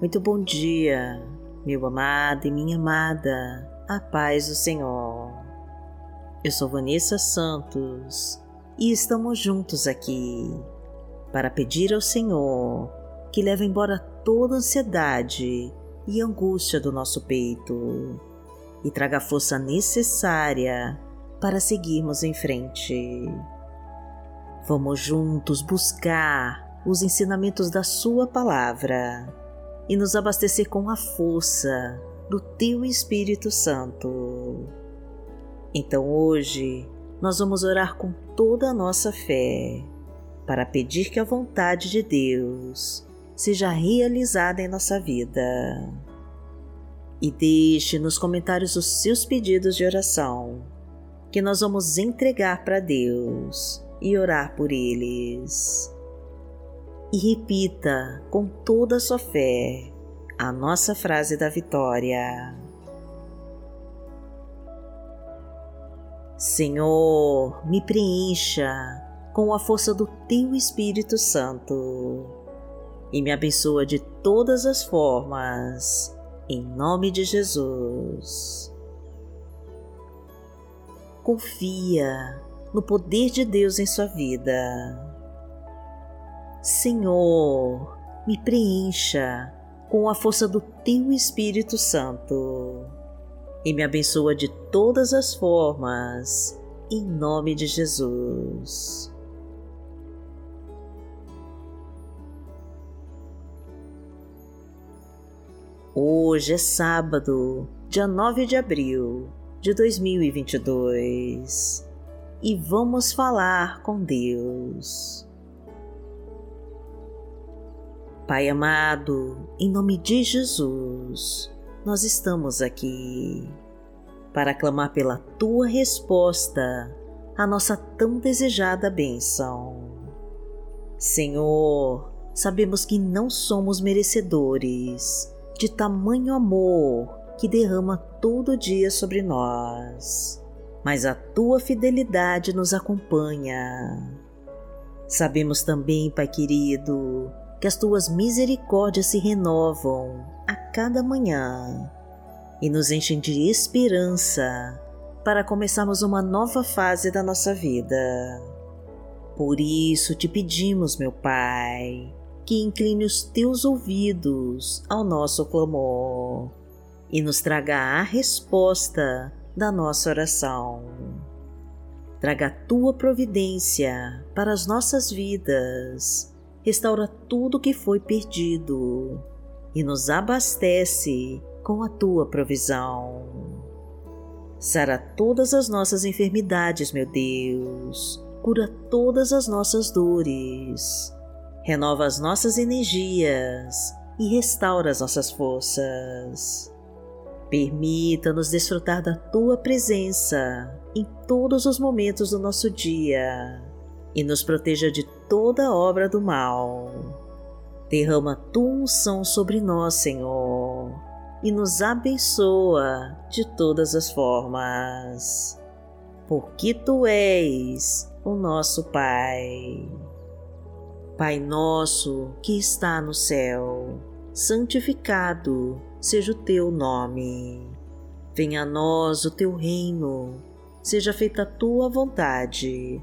Muito bom dia, meu amado e minha amada, a paz do Senhor. Eu sou Vanessa Santos e estamos juntos aqui para pedir ao Senhor que leve embora toda a ansiedade e angústia do nosso peito e traga a força necessária para seguirmos em frente. Vamos juntos buscar os ensinamentos da Sua Palavra e nos abastecer com a força do Teu Espírito Santo. Então hoje nós vamos orar com toda a nossa fé para pedir que a vontade de Deus seja realizada em nossa vida. E deixe nos comentários os seus pedidos de oração, que nós vamos entregar para Deus e orar por eles. E repita com toda a sua fé a nossa frase da vitória. Senhor, me preencha com a força do Teu Espírito Santo e me abençoa de todas as formas, em nome de Jesus. Confia no poder de Deus em sua vida. Senhor, me preencha com a força do Teu Espírito Santo e me abençoa de todas as formas, em nome de Jesus. Hoje é sábado, dia 9 de abril de 2022, e vamos falar com Deus. Pai amado, em nome de Jesus, nós estamos aqui para clamar pela Tua resposta à nossa tão desejada bênção. Senhor, sabemos que não somos merecedores de tamanho amor que derrama todo dia sobre nós, mas a Tua fidelidade nos acompanha. Sabemos também, Pai querido, que as Tuas misericórdias se renovam a cada manhã e nos enchem de esperança para começarmos uma nova fase da nossa vida. Por isso Te pedimos, meu Pai, que incline os Teus ouvidos ao nosso clamor e nos traga a resposta da nossa oração. Traga a Tua providência para as nossas vidas, restaura tudo o que foi perdido e nos abastece com a Tua provisão. Sara todas as nossas enfermidades, meu Deus, cura todas as nossas dores, renova as nossas energias e restaura as nossas forças. Permita-nos desfrutar da Tua presença em todos os momentos do nosso dia e nos proteja de toda obra do mal. Derrama Tua unção sobre nós, Senhor, e nos abençoa de todas as formas, porque Tu és o nosso Pai. Pai nosso que está no céu, santificado seja o Teu nome. Venha a nós o Teu reino, seja feita a Tua vontade,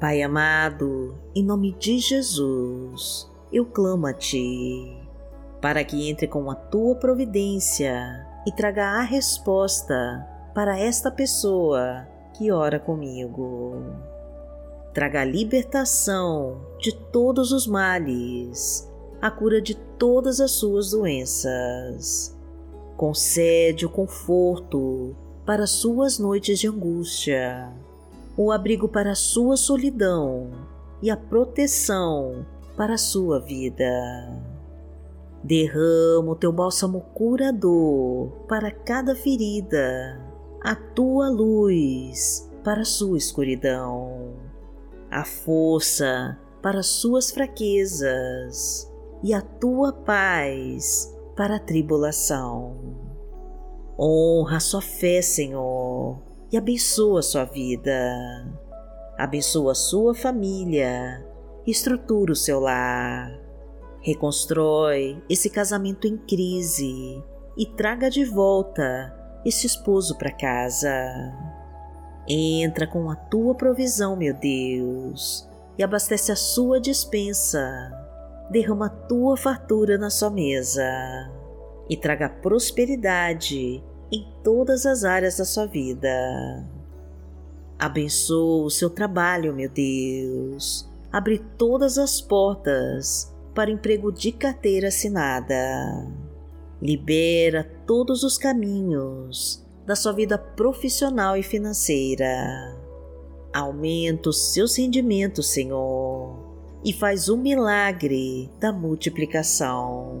Pai amado, em nome de Jesus, eu clamo a Ti, para que entre com a Tua providência e traga a resposta para esta pessoa que ora comigo. Traga a libertação de todos os males, a cura de todas as suas doenças. Concede o conforto para suas noites de angústia, o abrigo para a sua solidão e a proteção para a sua vida. Derrama o teu bálsamo curador para cada ferida, a tua luz para a sua escuridão, a força para as suas fraquezas e a tua paz para a tribulação. Honra a sua fé, Senhor, e abençoa a sua vida. Abençoa a sua família, estrutura o seu lar. Reconstrói esse casamento em crise e traga de volta esse esposo para casa. Entra com a tua provisão, meu Deus, e abastece a sua despensa. Derrama a tua fartura na sua mesa e traga prosperidade em todas as áreas da sua vida. Abençoa o seu trabalho, meu Deus. Abre todas as portas para emprego de carteira assinada. Libera todos os caminhos da sua vida profissional e financeira. Aumenta os seus rendimentos, Senhor, e faz o milagre da multiplicação.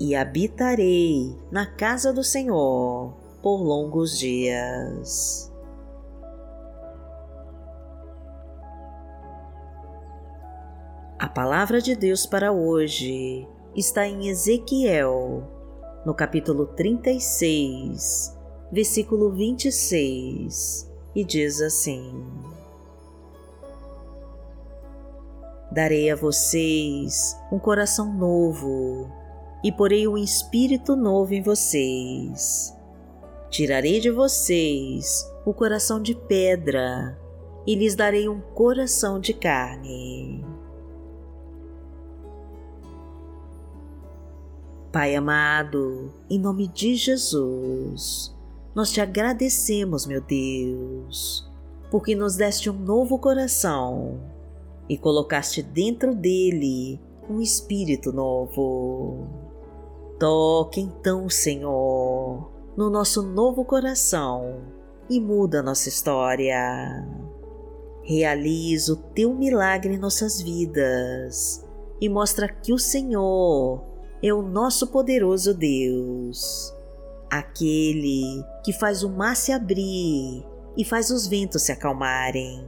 e habitarei na casa do Senhor por longos dias. A palavra de Deus para hoje está em Ezequiel, no capítulo 36, versículo 26, e diz assim: Darei a vocês um coração novo, e porei um espírito novo em vocês. Tirarei de vocês o coração de pedra, e lhes darei um coração de carne. Pai amado, em nome de Jesus, nós te agradecemos, meu Deus, porque nos deste um novo coração e colocaste dentro dele um espírito novo. Toca então, Senhor, no nosso novo coração e muda nossa história. Realiza o teu milagre em nossas vidas e mostra que o Senhor é o nosso poderoso Deus, aquele que faz o mar se abrir e faz os ventos se acalmarem.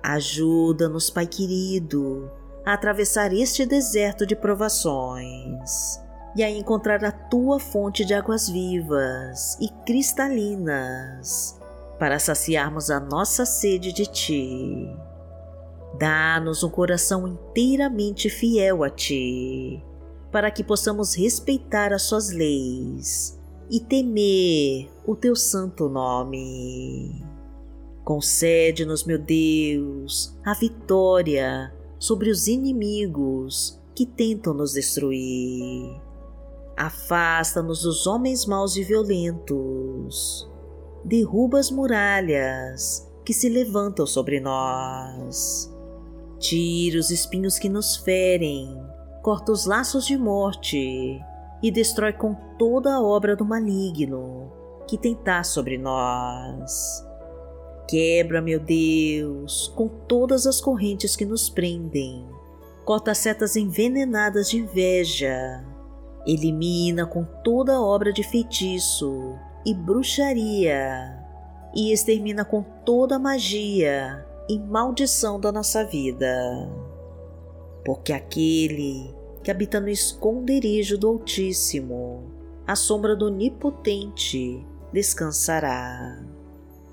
Ajuda-nos, Pai querido, a atravessar este deserto de provações e a encontrar a Tua fonte de águas vivas e cristalinas para saciarmos a nossa sede de Ti. Dá-nos um coração inteiramente fiel a Ti, para que possamos respeitar as suas leis e temer o teu santo nome. Concede-nos, meu Deus, a vitória sobre os inimigos que tentam nos destruir. Afasta-nos dos homens maus e violentos. Derruba as muralhas que se levantam sobre nós. Tira os espinhos que nos ferem. Corta os laços de morte e destrói com toda a obra do maligno que tentar sobre nós. Quebra, meu Deus, com todas as correntes que nos prendem. Corta as setas envenenadas de inveja. Elimina com toda a obra de feitiço e bruxaria. E extermina com toda a magia e maldição da nossa vida. Porque aquele que habita no esconderijo do Altíssimo à sombra do Onipotente descansará.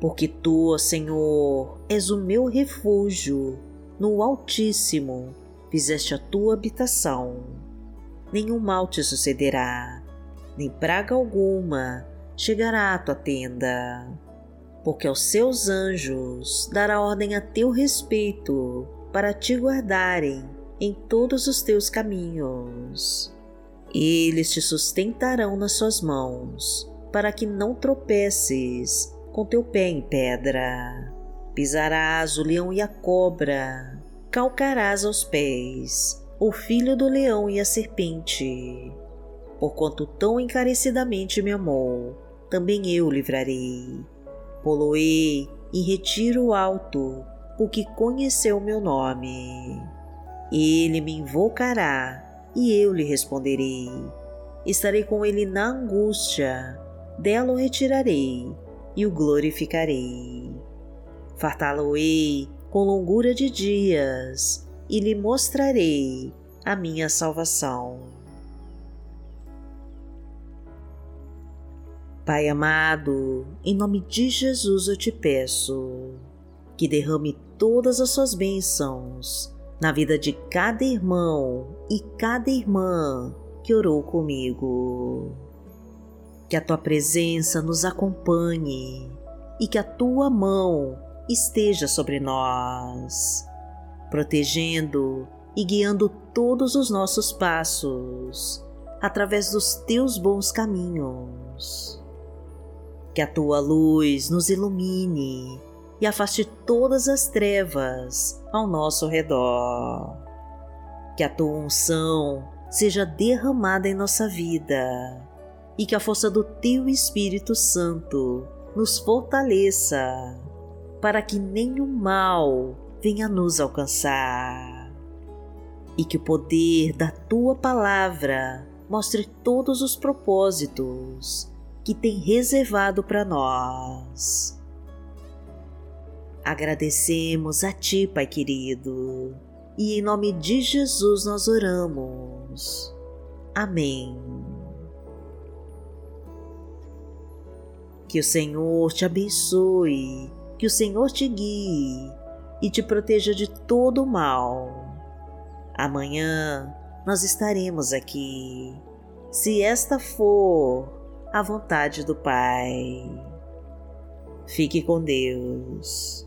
Porque tu, Senhor, és o meu refúgio, no Altíssimo fizeste a tua habitação. Nenhum mal te sucederá, nem praga alguma chegará à tua tenda. Porque aos seus anjos dará ordem a teu respeito, para te guardarem em todos os teus caminhos. Eles te sustentarão nas suas mãos, para que não tropeces com teu pé em pedra. Pisarás o leão e a cobra, calcarás aos pés o filho do leão e a serpente. Porquanto tão encarecidamente me amou, também eu o livrarei. Pô-lo-ei em retiro alto, porque conheceu meu nome. Ele me invocará, e eu lhe responderei. Estarei com ele na angústia, dela o retirarei, e o glorificarei. Fartá-lo-ei com longura de dias, e lhe mostrarei a minha salvação. Pai amado, em nome de Jesus eu te peço que derrame todas as suas bênçãos na vida de cada irmão e cada irmã que orou comigo. Que a tua presença nos acompanhe e que a tua mão esteja sobre nós, protegendo e guiando todos os nossos passos através dos teus bons caminhos. Que a tua luz nos ilumine e afaste todas as trevas ao nosso redor. Que a tua unção seja derramada em nossa vida e que a força do teu Espírito Santo nos fortaleça para que nenhum mal venha nos alcançar. E que o poder da tua palavra mostre todos os propósitos que tem reservado para nós. Agradecemos a Ti, Pai querido, e em nome de Jesus nós oramos. Amém. Que o Senhor te abençoe, que o Senhor te guie e te proteja de todo o mal. Amanhã nós estaremos aqui, se esta for a vontade do Pai. Fique com Deus.